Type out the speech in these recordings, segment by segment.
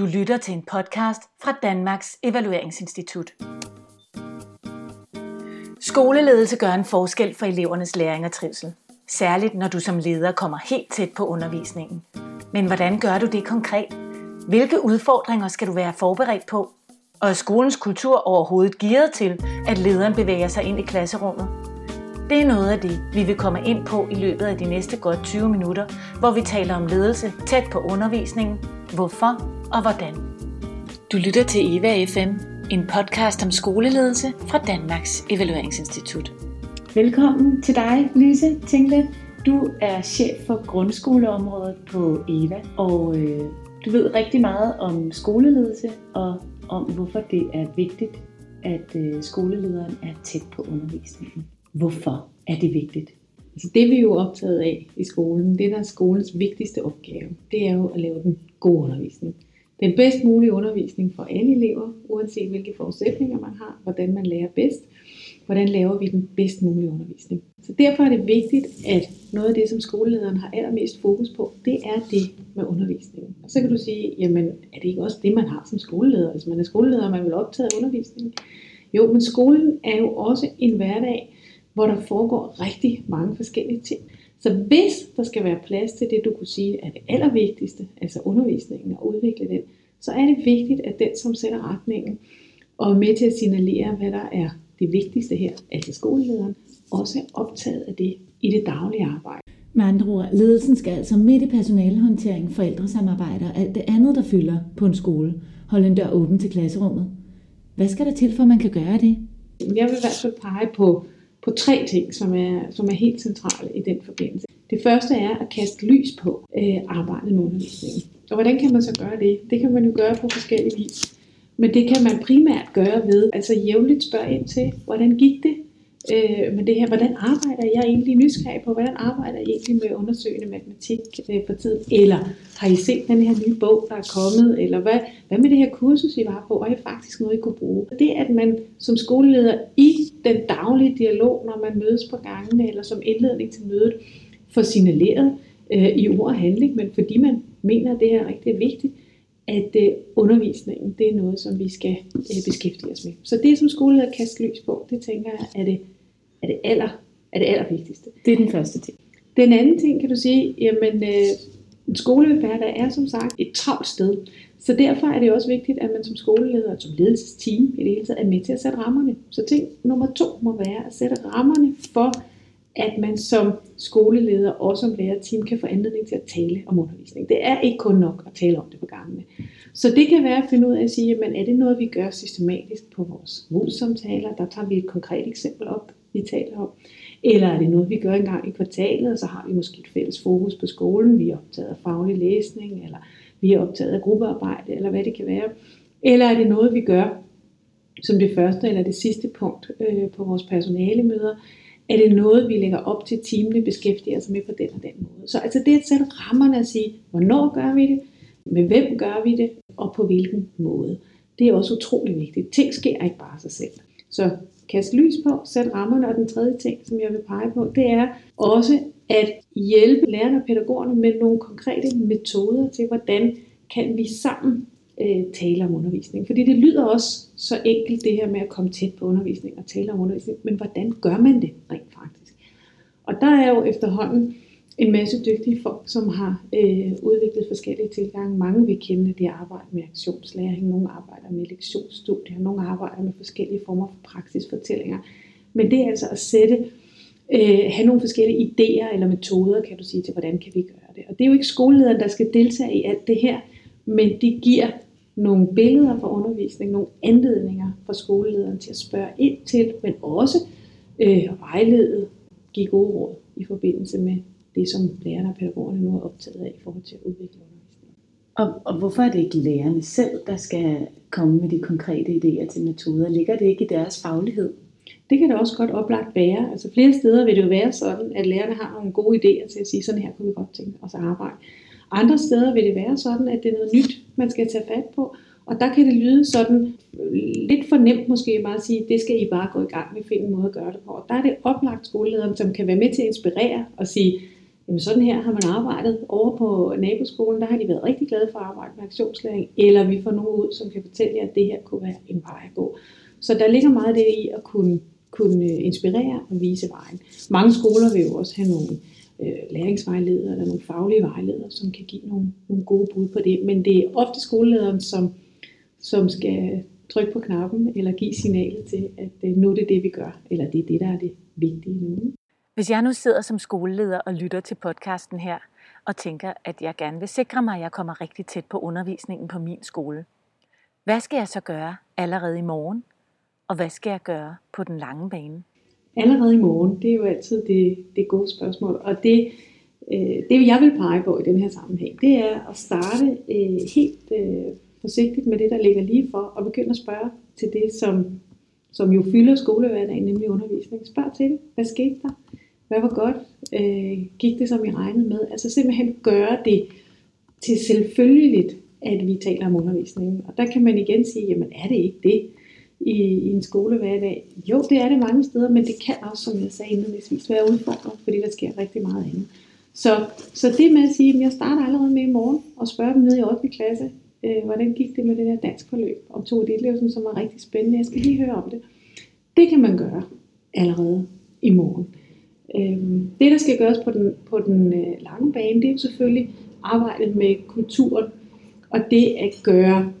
Du lytter til en podcast fra Danmarks Evalueringsinstitut. Skoleledelse gør en forskel for elevernes læring og trivsel. Særligt når du som leder kommer helt tæt på undervisningen. Men hvordan gør du det konkret? Hvilke udfordringer skal du være forberedt på? Og er skolens kultur overhovedet gearet til, at lederen bevæger sig ind i klasserummet? Det er noget af det, vi vil komme ind på i løbet af de næste godt 20 minutter, hvor vi taler om ledelse tæt på undervisningen, hvorfor og hvordan. Du lytter til EVA FM, en podcast om skoleledelse fra Danmarks Evalueringsinstitut. Velkommen til dig, Lise Tingle. Du er chef for grundskoleområdet på EVA, og du ved rigtig meget om skoleledelse og om, hvorfor det er vigtigt, at skolelederen er tæt på undervisningen. Hvorfor er det vigtigt? Altså det vi er jo optaget af i skolen, det der er skolens vigtigste opgave, det er jo at lave den gode undervisning. Den bedst mulige undervisning for alle elever, uanset hvilke forudsætninger man har, hvordan man lærer bedst, hvordan laver vi den bedst mulige undervisning. Så derfor er det vigtigt, at noget af det, som skolelederen har allermest fokus på, det er det med undervisningen. Og så kan du sige, jamen er det ikke også det, man har som skoleleder? Altså man er skoleleder, og man vil optage undervisningen. Jo, men skolen er jo også en hverdag, hvor der foregår rigtig mange forskellige ting. Så hvis der skal være plads til det, du kunne sige er det allervigtigste, altså undervisningen og udvikle den, så er det vigtigt, at den, som sætter retningen og er med til at signalere, hvad der er det vigtigste her, altså skolelederen, også er optaget af det i det daglige arbejde. Med andre ord, ledelsen skal altså midt i personalehåndtering, forældresamarbejde og alt det andet, der fylder på en skole, holde en dør åben til klasserummet. Hvad skal der til, for man kan gøre det? Jeg vil i hvert fald pege på tre ting, som er helt centrale i den forbindelse. Det første er at kaste lys på arbejdet med undervisningen. Og hvordan kan man så gøre det? Det kan man jo gøre på forskellige vis. Men det kan man primært gøre ved, altså jævnligt spørge ind til, hvordan gik det med det her? Hvordan arbejder jeg egentlig nysgerrig på? Hvordan arbejder jeg egentlig med undersøgende matematik for tiden? Eller har I set den her nye bog, der er kommet? Eller hvad med det her kursus, I var på? Og er det faktisk noget, I kunne bruge? Det, at man som skoleleder i den daglige dialog, når man mødes på gangene, eller som indledning til mødet, får signaleret i ord og handling, men fordi man mener, at det her er rigtig vigtigt, at undervisningen, det er noget, som vi skal beskæftige os med. Så det, som skoleleder kaster lys på, det tænker jeg, er det allervigtigste. Det er den første ting. Den anden ting, kan du sige, jamen en skolehverdag er som sagt et travlt sted. Så derfor er det også vigtigt, at man som skoleleder, som ledelsesteam i det hele taget, er med til at sætte rammerne. Så ting nummer 2 må være at sætte rammerne for, at man som skoleleder og som lærerteam kan få anledning til at tale om undervisning. Det er ikke kun nok at tale om det på gangene. Så det kan være at finde ud af at sige, jamen er det noget, vi gør systematisk på vores MUS-samtaler? Der tager vi et konkret eksempel op, vi taler om. Eller er det noget, vi gør en gang i kvartalet, og så har vi måske et fælles fokus på skolen. Vi er optaget af faglig læsning, eller vi er optaget af gruppearbejde, eller hvad det kan være. Eller er det noget, vi gør som det første eller det sidste punkt på vores personalemøder? Er det noget, vi lægger op til teamene beskæftiger sig med på den og den måde? Så altså det at sætte rammerne og sige, hvornår gør vi det, med hvem gør vi det, og på hvilken måde. Det er også utrolig vigtigt. Ting sker ikke bare sig selv. Så kast lys på, sæt rammerne, og den tredje ting, som jeg vil pege på, det er også at hjælpe lærerne og pædagogerne med nogle konkrete metoder til, hvordan kan vi sammen tale om undervisning. Fordi det lyder også så enkelt det her med at komme tæt på undervisning og tale om undervisning, men hvordan gør man det rent faktisk? Og der er jo efterhånden en masse dygtige folk, som har udviklet forskellige tilgange. Mange vil kende det arbejde med aktionslæring, nogle arbejder med lektionsstudier, nogle arbejder med forskellige former for praksisfortællinger. Men det er altså at have nogle forskellige idéer eller metoder, kan du sige, til hvordan kan vi gøre det. Og det er jo ikke skolelederen, der skal deltage i alt det her, men det giver nogle billeder for undervisning, nogle anledninger for skolelederen til at spørge ind til, men også vejlede, give gode råd i forbindelse med det, som lærerne og pædagogerne nu er optaget af i forhold til at udvikle undervisningen. Og hvorfor er det ikke lærerne selv, der skal komme med de konkrete idéer til metoder? Ligger det ikke i deres faglighed? Det kan da også godt oplagt være. Altså flere steder vil det jo være sådan, at lærerne har nogle gode idéer til at sige, sådan her kunne vi godt tænke os at arbejde. Andre steder vil det være sådan, at det er noget nyt, man skal tage fat på. Og der kan det lyde sådan lidt for nemt måske bare at sige, det skal I bare gå i gang med, finde en måde at gøre det på. Og der er det oplagt skolelederen, som kan være med til at inspirere og sige, jamen sådan her har man arbejdet over på naboskolen, der har de været rigtig glade for at arbejde med aktionslæring, eller vi får nogen ud, som kan fortælle jer, at det her kunne være en vej at gå. Så der ligger meget det i at kunne inspirere og vise vejen. Mange skoler vil jo også have nogle læringsvejledere eller nogle faglige vejledere, som kan give nogle gode bud på det, men det er ofte skolelederen, som skal trykke på knappen eller give signalet til, at nu er det det, vi gør, eller det er det, der er det vigtige nu. Hvis jeg nu sidder som skoleleder og lytter til podcasten her, og tænker, at jeg gerne vil sikre mig, at jeg kommer rigtig tæt på undervisningen på min skole, hvad skal jeg så gøre allerede i morgen, og hvad skal jeg gøre på den lange bane? Allerede i morgen, det er jo altid det gode spørgsmål, og det jeg vil pege på i den her sammenhæng, det er at starte helt forsigtigt med det, der ligger lige for, og begynde at spørge til det, som jo fylder skolehverdagen, nemlig undervisning. Spørg til det. Hvad skete der? Hvad var godt? Gik det, som I regnede med? Altså simpelthen gøre det til selvfølgeligt, at vi taler om undervisningen. Og der kan man igen sige, jamen er det ikke det i en skolehverdag? Jo, det er det mange steder, men det kan også, som jeg sagde indledningsvis, være udfordret, fordi der sker rigtig meget andet. Så det med at sige, at jeg starter allerede med i morgen og spørger dem ned i 8. klasse, hvordan gik det med det der danskforløb om 2D-levelsen, som var rigtig spændende. Jeg skal lige høre om det. Det kan man gøre allerede i morgen. Det, der skal gøres på den lange bane, det er jo selvfølgelig arbejdet med kulturen, og det at gøre,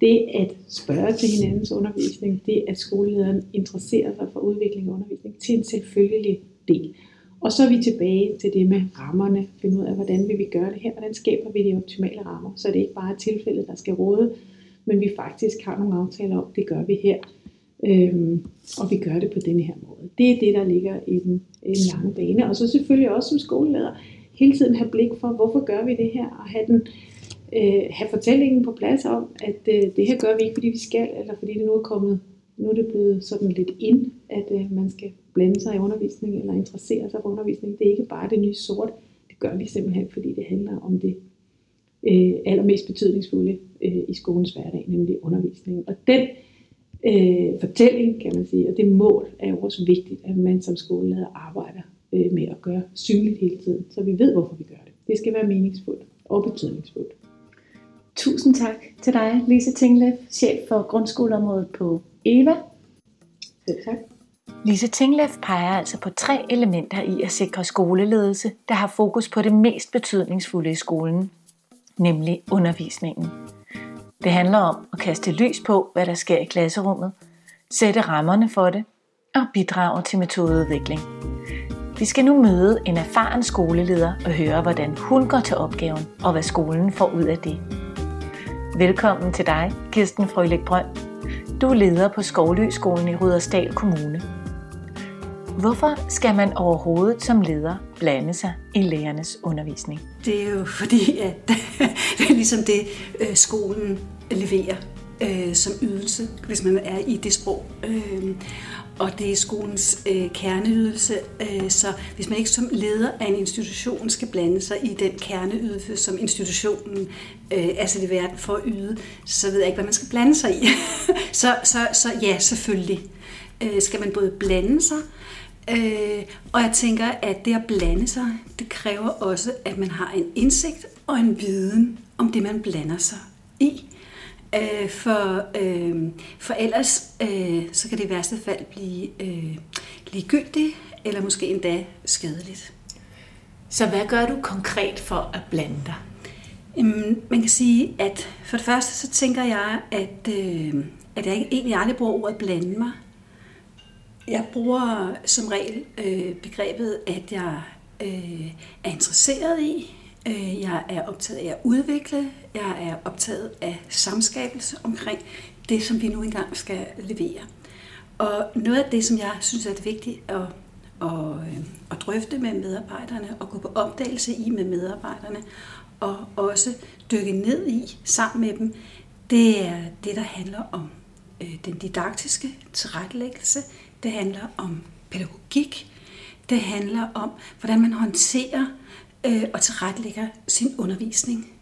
det at spørge til hinandens undervisning, det at skolelederen interesserer sig for udvikling og undervisning til en selvfølgelig del. Og så er vi tilbage til det med rammerne. Finde ud af, hvordan vil vi gøre det her? Hvordan skaber vi de optimale rammer? Så det er ikke bare et tilfælde, der skal råde, men vi faktisk har nogle aftaler om, det gør vi her. Og vi gør det på denne her måde. Det er det, der ligger i den lange bane. Og så selvfølgelig også som skoleleder hele tiden have blik for, hvorfor gør vi det her? Og have fortællingen på plads om, at det her gør vi ikke, fordi vi skal, eller fordi det nu er kommet. Nu er det blevet sådan lidt ind, at man skal blande sig i undervisning eller interessere sig for undervisning. Det er ikke bare det nye sort. Det gør vi simpelthen, fordi det handler om det allermest betydningsfulde i skolens hverdag, nemlig undervisningen. Og den fortælling, kan man sige, og det mål er jo også vigtigt, at man som skolelærer arbejder med at gøre synligt hele tiden, så vi ved, hvorfor vi gør det. Det skal være meningsfuldt og betydningsfuldt. Tusind tak til dig, Lise Tingle, chef for grundskoleområdet på EVA. Tak. Lise Tingle peger altså på 3 elementer i at sikre skoleledelse, der har fokus på det mest betydningsfulde i skolen, nemlig undervisningen. Det handler om at kaste lys på, hvad der sker i klasserummet, sætte rammerne for det og bidrage til metodeudvikling. Vi skal nu møde en erfaren skoleleder og høre, hvordan hun går til opgaven og hvad skolen får ud af det. Velkommen til dig, Kirsten Frøhlich Brønd. Du er leder på Skovlyskolen i Rudersdal Kommune. Hvorfor skal man overhovedet som leder blande sig i lærernes undervisning? Det er jo fordi, at det er ligesom det, skolen leverer som ydelse, hvis man er i det sprog. Og det er skolens kerneydelse, så hvis man ikke som leder af en institution skal blande sig i den kerneydelse, som institutionen er sat i verden for at yde, så ved jeg ikke, hvad man skal blande sig i. så ja, selvfølgelig skal man både blande sig, og jeg tænker, at det at blande sig, det kræver også, at man har en indsigt og en viden om det, man blander sig i. For ellers så kan det i værste fald blive ligegyldigt eller måske endda skadeligt. Så hvad gør du konkret for at blande dig? Man kan sige, at for det første så tænker jeg, at jeg egentlig aldrig bruger ordet blande mig. Jeg bruger som regel begrebet, at jeg er interesseret i. Jeg er optaget af at udvikle, jeg er optaget af samskabelse omkring det, som vi nu engang skal levere. Og noget af det, som jeg synes er vigtigt at drøfte med medarbejderne og gå på opdagelse i med medarbejderne og også dykke ned i sammen med dem, det er det, der handler om den didaktiske tilrettelæggelse, det handler om pædagogik, det handler om, hvordan man håndterer og tilrettelægger sin undervisning.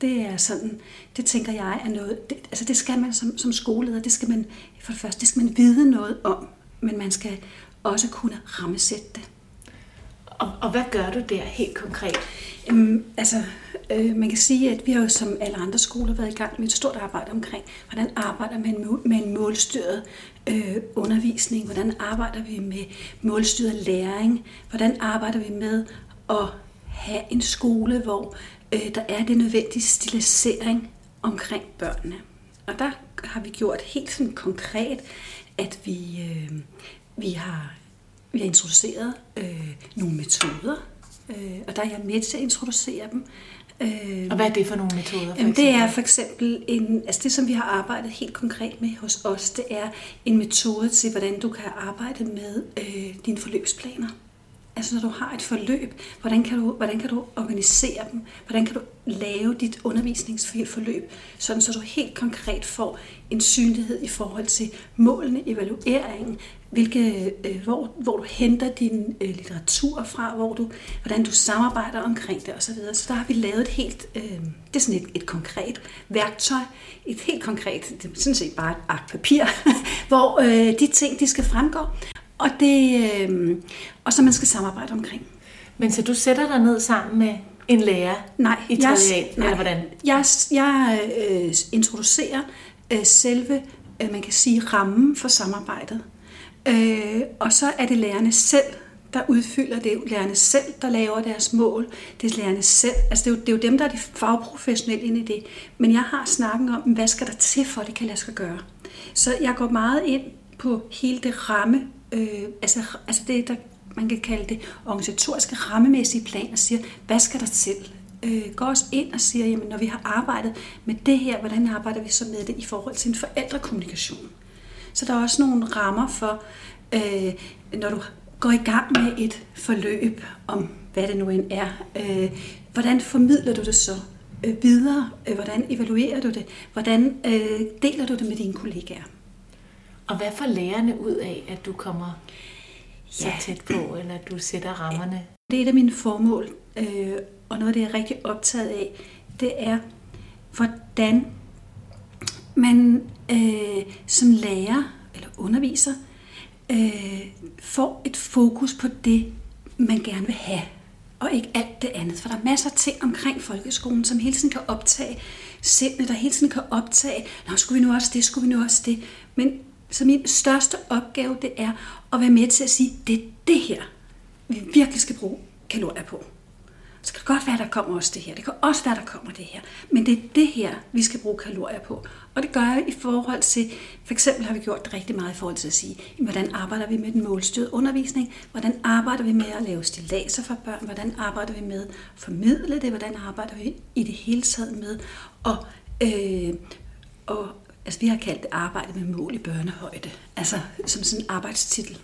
Det er sådan, det tænker jeg er noget, det skal man som skoleleder, det skal man for det første, det skal man vide noget om, men man skal også kunne rammesætte det. Og hvad gør du der helt konkret? Man kan sige, at vi har jo som alle andre skoler været i gang med et stort arbejde omkring, hvordan arbejder man med en målstyret undervisning, hvordan arbejder vi med målstyret læring, hvordan arbejder vi med at have en skole, hvor der er det nødvendige stilisering omkring børnene. Og der har vi gjort helt sådan konkret, at vi har introduceret nogle metoder, og der er jeg med til at introducere dem. Og hvad er det for nogle metoder? Det er for eksempel, det som vi har arbejdet helt konkret med hos os, det er en metode til, hvordan du kan arbejde med dine forløbsplaner. Altså når du har et forløb, hvordan kan du organisere dem? Hvordan kan du lave dit undervisningsforløb, sådan så du helt konkret får en synlighed i forhold til målene, evalueringen, hvor du henter din litteratur fra, hvordan du samarbejder omkring det osv. Så der har vi lavet et helt, det er sådan et konkret værktøj, et helt konkret, det er sådan set bare et ark papir, hvor de ting, de skal fremgå. Og så man skal samarbejde omkring. Men så du sætter dig ned sammen med en lærer i tredje eller hvordan? Jeg introducerer selve, man kan sige, rammen for samarbejdet. Og så er det lærerne selv, der udfylder det. Lærerne selv, der laver deres mål. Det er lærerne selv. Altså det er jo dem, der er de fagprofessionelle inde i det. Men jeg har snakken om, hvad skal der til for, at det kan lade sig gøre. Så jeg går meget ind på hele det ramme, altså det, der man kan kalde det organisatoriske rammemæssige plan, og siger, hvad skal der til? Gå også ind og siger, jamen, når vi har arbejdet med det her, hvordan arbejder vi så med det i forhold til en forældrekommunikation? Så der er også nogle rammer for, når du går i gang med et forløb om, hvad det nu end er, hvordan formidler du det så videre? Hvordan evaluerer du det? Hvordan deler du det med dine kollegaer? Og hvad får lærerne ud af, at du kommer så tæt på, eller at du sætter rammerne? Det er et af mine formål, og noget af det, jeg er rigtig optaget af, det er, hvordan man som lærer eller underviser får et fokus på det, man gerne vil have, og ikke alt det andet. For der er masser af ting omkring folkeskolen, som hele tiden kan optage sindene, der hele tiden kan optage, skulle vi nu også det. Så min største opgave, det er at være med til at sige, det er det her, vi virkelig skal bruge kalorier på. Så kan det godt være, der kommer også det her. Det kan også være, der kommer det her. Men det er det her, vi skal bruge kalorier på. Og det gør jeg i forhold til, for eksempel har vi gjort det rigtig meget i forhold til at sige, hvordan arbejder vi med den målstyrede undervisning? Hvordan arbejder vi med at lave stilladser for børn? Hvordan arbejder vi med at formidle det? Hvordan arbejder vi i det hele taget med at altså, vi har kaldt det arbejde med mål i børnehøjde, altså som sådan en arbejdstitel.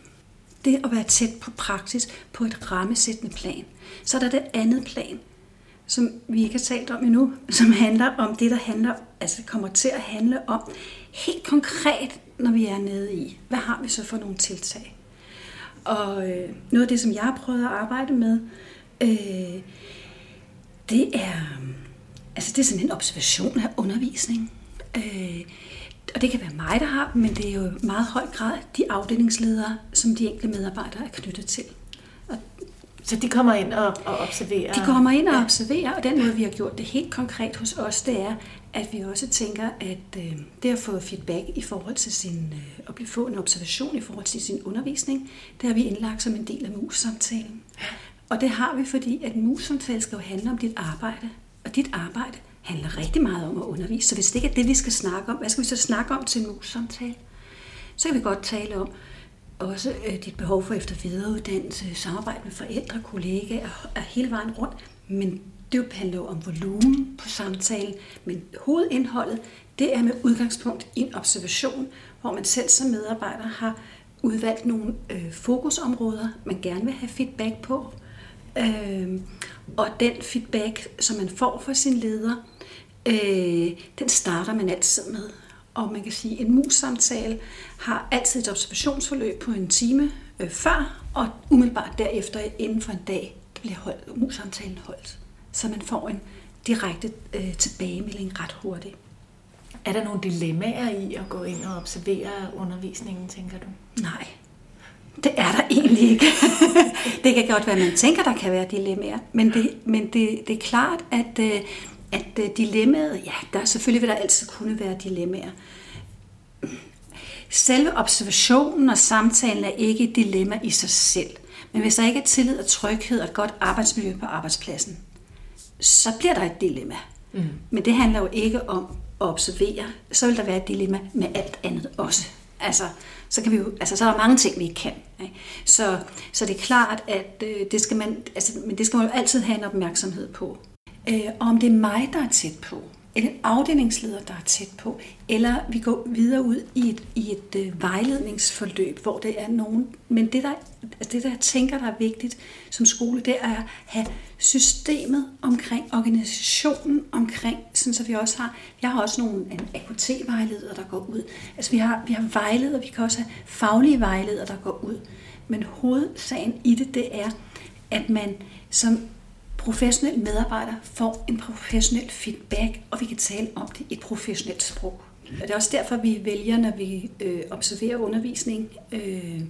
Det at være tæt på praksis på et rammesættende plan. Så er der det andet plan, som vi ikke har talt om endnu, som handler om det, der handler, altså kommer til at handle om helt konkret, når vi er nede i. Hvad har vi så for nogle tiltag? Og noget af det, som jeg har prøvet at arbejde med, det er sådan en observation af undervisning. Og det kan være mig, der har, men det er jo i meget høj grad de afdelingsledere, som de enkelte medarbejdere er knyttet til. Så de kommer ind og observerer? De kommer ind og observerer, og den måde, vi har gjort det helt konkret hos os, det er, at vi også tænker, at det at få feedback i forhold til få en observation i forhold til sin undervisning, det har vi indlagt som en del af MUS-samtalen. Og det har vi, fordi at MUS-samtalen skal jo handle om dit arbejde, og dit arbejde handler rigtig meget om at undervise. Så hvis det ikke er det, vi skal snakke om, hvad skal vi så snakke om til en MUS-samtale? Så kan vi godt tale om også dit behov for efter- og videreuddannelse, samarbejde med forældre, kollegaer og hele vejen rundt. Men det handler jo om volumen på samtalen. Men hovedindholdet, det er med udgangspunkt i en observation, hvor man selv som medarbejder har udvalgt nogle fokusområder, man gerne vil have feedback på. Og den feedback, som man får fra sin leder, den starter man altid med. Og man kan sige, at en MUS-samtale har altid et observationsforløb på en time før, og umiddelbart derefter inden for en dag, der bliver MUS-samtalen holdt. Så man får en direkte tilbagemelding ret hurtigt. Er der nogle dilemmaer i at gå ind og observere undervisningen, tænker du? Nej. Det er der egentlig ikke. Det kan godt være, man tænker, der kan være dilemmaer. Men det er klart, at dilemmaet, ja, der selvfølgelig vil der altid kunne være dilemmaer. Selve observationen og samtalen er ikke et dilemma i sig selv. Men hvis der ikke er tillid og tryghed og et godt arbejdsmiljø på arbejdspladsen, så bliver der et dilemma. Mm. Men det handler jo ikke om at observere. Så vil der være et dilemma med alt andet også. Altså, så kan vi jo, altså, så er der mange ting, vi ikke kan. Ikke? Så det er klart, at det skal man, altså, men det skal man jo altid have en opmærksomhed på. Og om det er mig, der er tæt på, eller en afdelingsleder, der er tæt på, eller vi går videre ud i et vejledningsforløb, hvor det er nogen. Men det, der jeg tænker, der er vigtigt som skole, det er at have systemet omkring, organisationen omkring, sådan så vi også har. Jeg har også nogle AKT-vejledere, der går ud. Altså vi har vejledere, vi kan også have faglige vejledere, der går ud. Men hovedsagen i det er, at man som professionel medarbejder får en professionel feedback, og vi kan tale om det i et professionelt sprog. Og det er også derfor, vi vælger, når vi observerer undervisning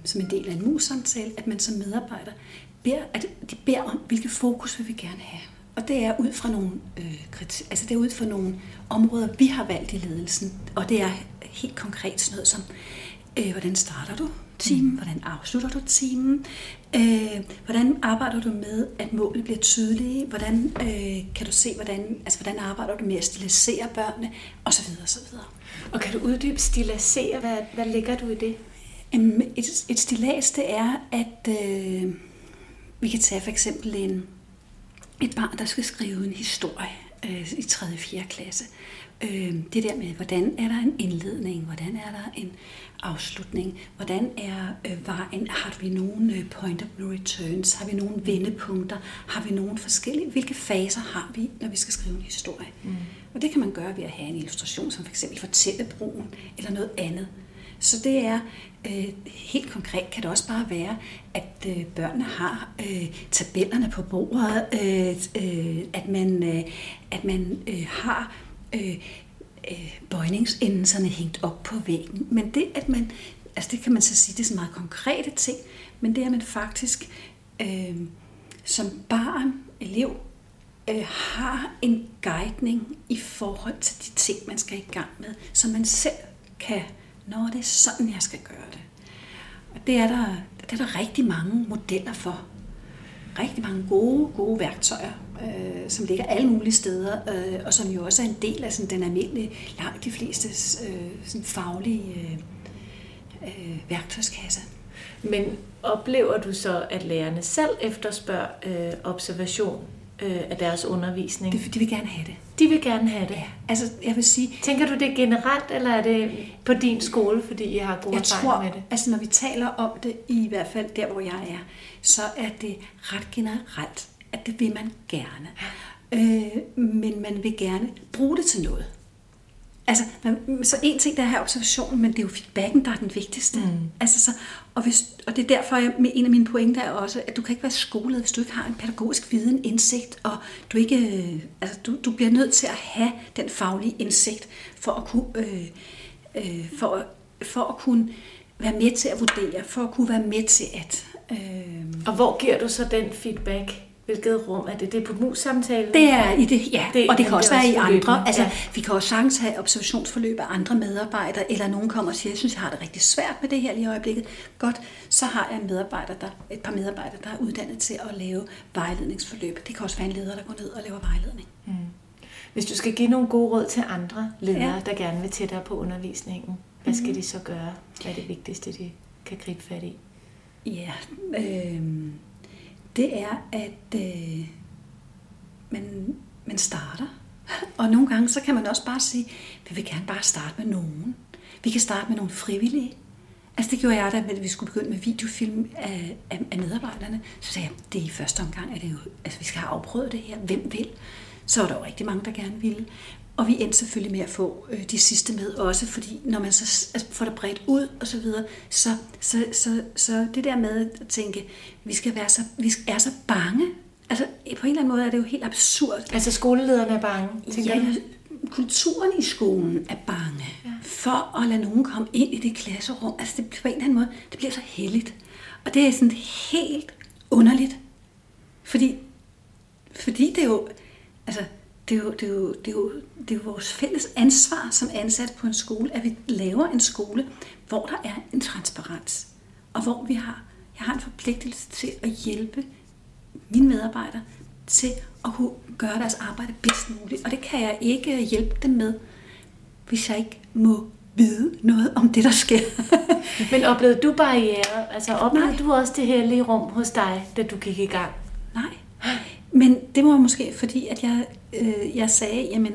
som en del af en MUS-samtale, at man som medarbejder beder om, hvilket fokus vil vi gerne have. Og det er ud fra nogle, det er ud fra nogle områder, vi har valgt i ledelsen, og det er helt konkret sådan noget som, hvordan starter du timen, hvordan afslutter du timen, hvordan arbejder du med, at målet bliver tydelige, hvordan kan du se, hvordan arbejder du med at stilisere børnene, osv. osv. Og kan du uddybe stilisere? Hvad ligger du i det? Et stilas, det er, at vi kan tage for eksempel et barn, der skal skrive en historie i 3. og 4. klasse. Det der med, hvordan er der en indledning, hvordan er der en afslutning, hvordan er vejen, har vi nogle point of no returns, har vi nogle vendepunkter, har vi nogle forskellige, hvilke faser har vi, når vi skal skrive en historie. Mm. Og det kan man gøre ved at have en illustration, som f.eks. fortællebroen eller noget andet. Så det er, helt konkret kan det også bare være, at børnene har tabellerne på bordet, at man har bøjningsendelserne hængt op på væggen. Men det, at man, altså det kan man så sige, det er sådan meget konkrete ting, men det er, man faktisk som barn, elev, har en guidning i forhold til de ting, man skal i gang med, så man selv kan, når det er sådan, jeg skal gøre det. Og det er der rigtig mange modeller for. Rigtig mange gode værktøjer, som ligger alle mulige steder, og som jo også er en del af sådan, den almindelige, langt de fleste sådan faglige værktøjskasse. Men oplever du så, at lærerne selv efterspørger observation af deres undervisning? De vil gerne have det. De vil gerne have det. Ja, altså, jeg vil sige, tænker du det generelt, eller er det på din skole, fordi jeg har gode erfaringer med det? Altså, når vi taler om det, i hvert fald der, hvor jeg er, så er det ret generelt, at det vil man gerne. Men man vil gerne bruge det til noget. Altså, så en ting, der er her observationen, men det er jo feedbacken, der er den vigtigste. Mm. Altså, så, og det er derfor, en af mine pointer er også, at du kan ikke være skolet, hvis du ikke har en pædagogisk viden, indsigt, og du ikke, altså, du bliver nødt til at have den faglige indsigt, for at kunne være med til at vurdere, for at kunne være med til at... Og hvor giver du så den feedback? Hvilket rum er det? Det er på MUS-samtalen? Det er i det, ja. Og det kan også være i andre. Altså, ja. Vi kan også sagtens have observationsforløb af andre medarbejdere, eller nogen kommer og siger, jeg synes, jeg har det rigtig svært med det her lige i øjeblikket. Godt, så har jeg et par medarbejdere, der er uddannet til at lave vejledningsforløb. Det kan også være en leder, der går ned og laver vejledning. Mm. Hvis du skal give nogle gode råd til andre ledere, der gerne vil tættere på undervisningen, hvad skal de så gøre? Hvad er det vigtigste, de kan gribe fat i? Ja, det er, at man starter. Og nogle gange, så kan man også bare sige, vi vil gerne bare starte med nogen. Vi kan starte med nogle frivillige. Altså det gjorde jeg da, at vi skulle begynde med videofilm af medarbejderne. Så sagde jeg, det er i første omgang, at det jo, altså, vi skal have afprøvet det her. Hvem vil? Så var der jo rigtig mange, der gerne ville. Og vi endte selvfølgelig med at få de sidste med også, fordi når man så får det bredt ud og så videre, så det der med at tænke, vi er så bange. Altså på en eller anden måde er det jo helt absurd. Altså skolelederne er bange? Ja, kulturen i skolen er bange for at lade nogen komme ind i det klasserum. Altså det, på en eller anden måde, det bliver så helligt. Og det er sådan helt underligt. Fordi det er jo, altså, det er jo vores fælles ansvar som ansat på en skole, at vi laver en skole, hvor der er en transparens, og hvor jeg har en forpligtelse til at hjælpe mine medarbejdere til at kunne gøre deres arbejde bedst muligt. Og det kan jeg ikke hjælpe dem med, hvis jeg ikke må vide noget om det, der sker. Men oplevede du barrierer? Altså oplevede du også det hellige rum hos dig, da du gik i gang? Nej. Men det var måske fordi, at jeg sagde, jamen,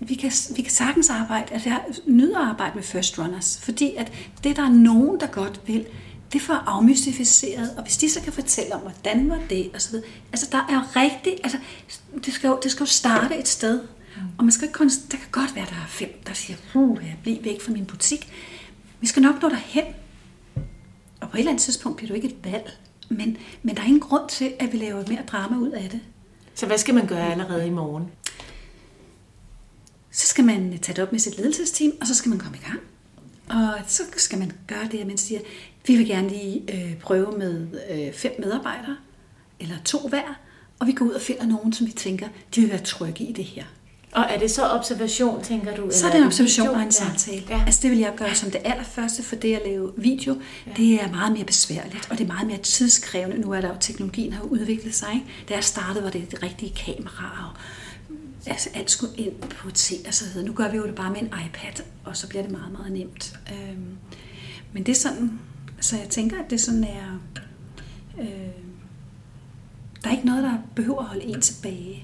vi kan sagtens arbejde, at jeg nyder at arbejde med first runners, fordi at det, der er nogen, der godt vil, det får afmystificeret, og hvis de så kan fortælle om, hvordan var det, og så videre. Altså, der er rigtig, altså, det skal jo starte et sted, og man skal ikke kun, der kan godt være, der er 5, der siger, jeg bliver væk fra min butik. Vi skal nok nå derhen, og på et eller andet tidspunkt bliver du ikke et valg. Men der er ingen grund til, at vi laver mere drama ud af det. Så hvad skal man gøre allerede i morgen? Så skal man tage det op med sit ledelsesteam, og så skal man komme i gang. Og så skal man gøre det, at man siger, vi vil gerne lige prøve med 5 medarbejdere, eller 2 hver, og vi går ud og finder nogen, som vi tænker, de vil være trygge i det her. Og er det så observation, tænker du? Eller så er det en observation og en samtale. Ja. Altså det vil jeg gøre som det allerførste, for det at lave video, det er meget mere besværligt, og det er meget mere tidskrævende. Nu er der jo teknologien, har udviklet sig. Ikke? Da jeg startede, var det de rigtige kameraer, og altså, alt skulle ind på og så videre. Nu gør vi jo det bare med en iPad, og så bliver det meget, meget nemt. Men det er sådan, så jeg tænker, at det sådan er, der er ikke noget, der behøver at holde en tilbage.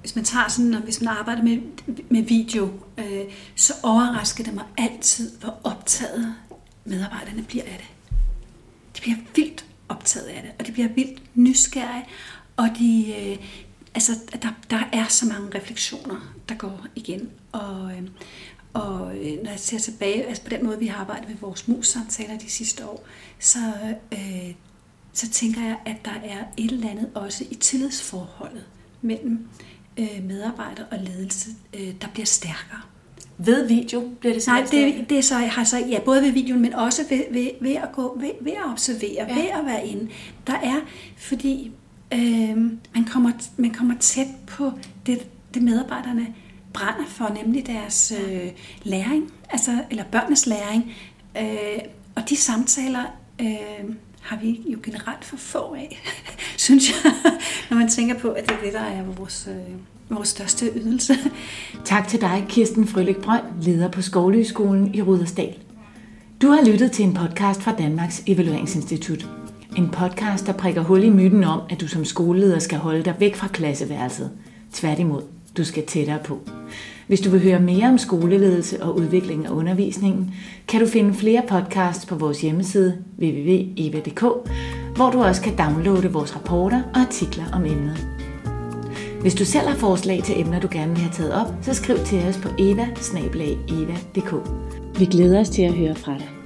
Hvis man tager sådan, og hvis man arbejder med video, så overrasker det mig altid, hvor optaget medarbejderne bliver af det. De bliver vildt optaget af det, og de bliver vildt nysgerrige, og de, altså, der er så mange refleksioner, der går igen. Og når jeg ser tilbage, altså på den måde, vi har arbejdet med vores MUS-samtaler de sidste år, så tænker jeg, at der er et eller andet også i tillidsforholdet mellem medarbejder og ledelse, der bliver stærkere. Ved video bliver det så? Nej, det er så, jeg har så, ja, både ved videoen, men også ved at gå, ved at observere, ved at være inde. Der er, fordi man kommer tæt på det medarbejderne brænder for, nemlig deres læring, altså, eller børnenes læring. Og de samtaler har vi jo generelt for få af, synes jeg, når man tænker på, at det er det, der er vores største ydelse. Tak til dig, Kirsten Frøhlich Brønd, leder på Skovlyskolen i Rudersdal. Du har lyttet til en podcast fra Danmarks Evalueringsinstitut. En podcast, der prikker hul i myten om, at du som skoleleder skal holde dig væk fra klasseværelset. Tværtimod, du skal tættere på. Hvis du vil høre mere om skoleledelse og udvikling af undervisningen, kan du finde flere podcasts på vores hjemmeside www.eva.dk, hvor du også kan downloade vores rapporter og artikler om emnet. Hvis du selv har forslag til emner, du gerne vil have taget op, så skriv til os på eva@eva.dk. Vi glæder os til at høre fra dig.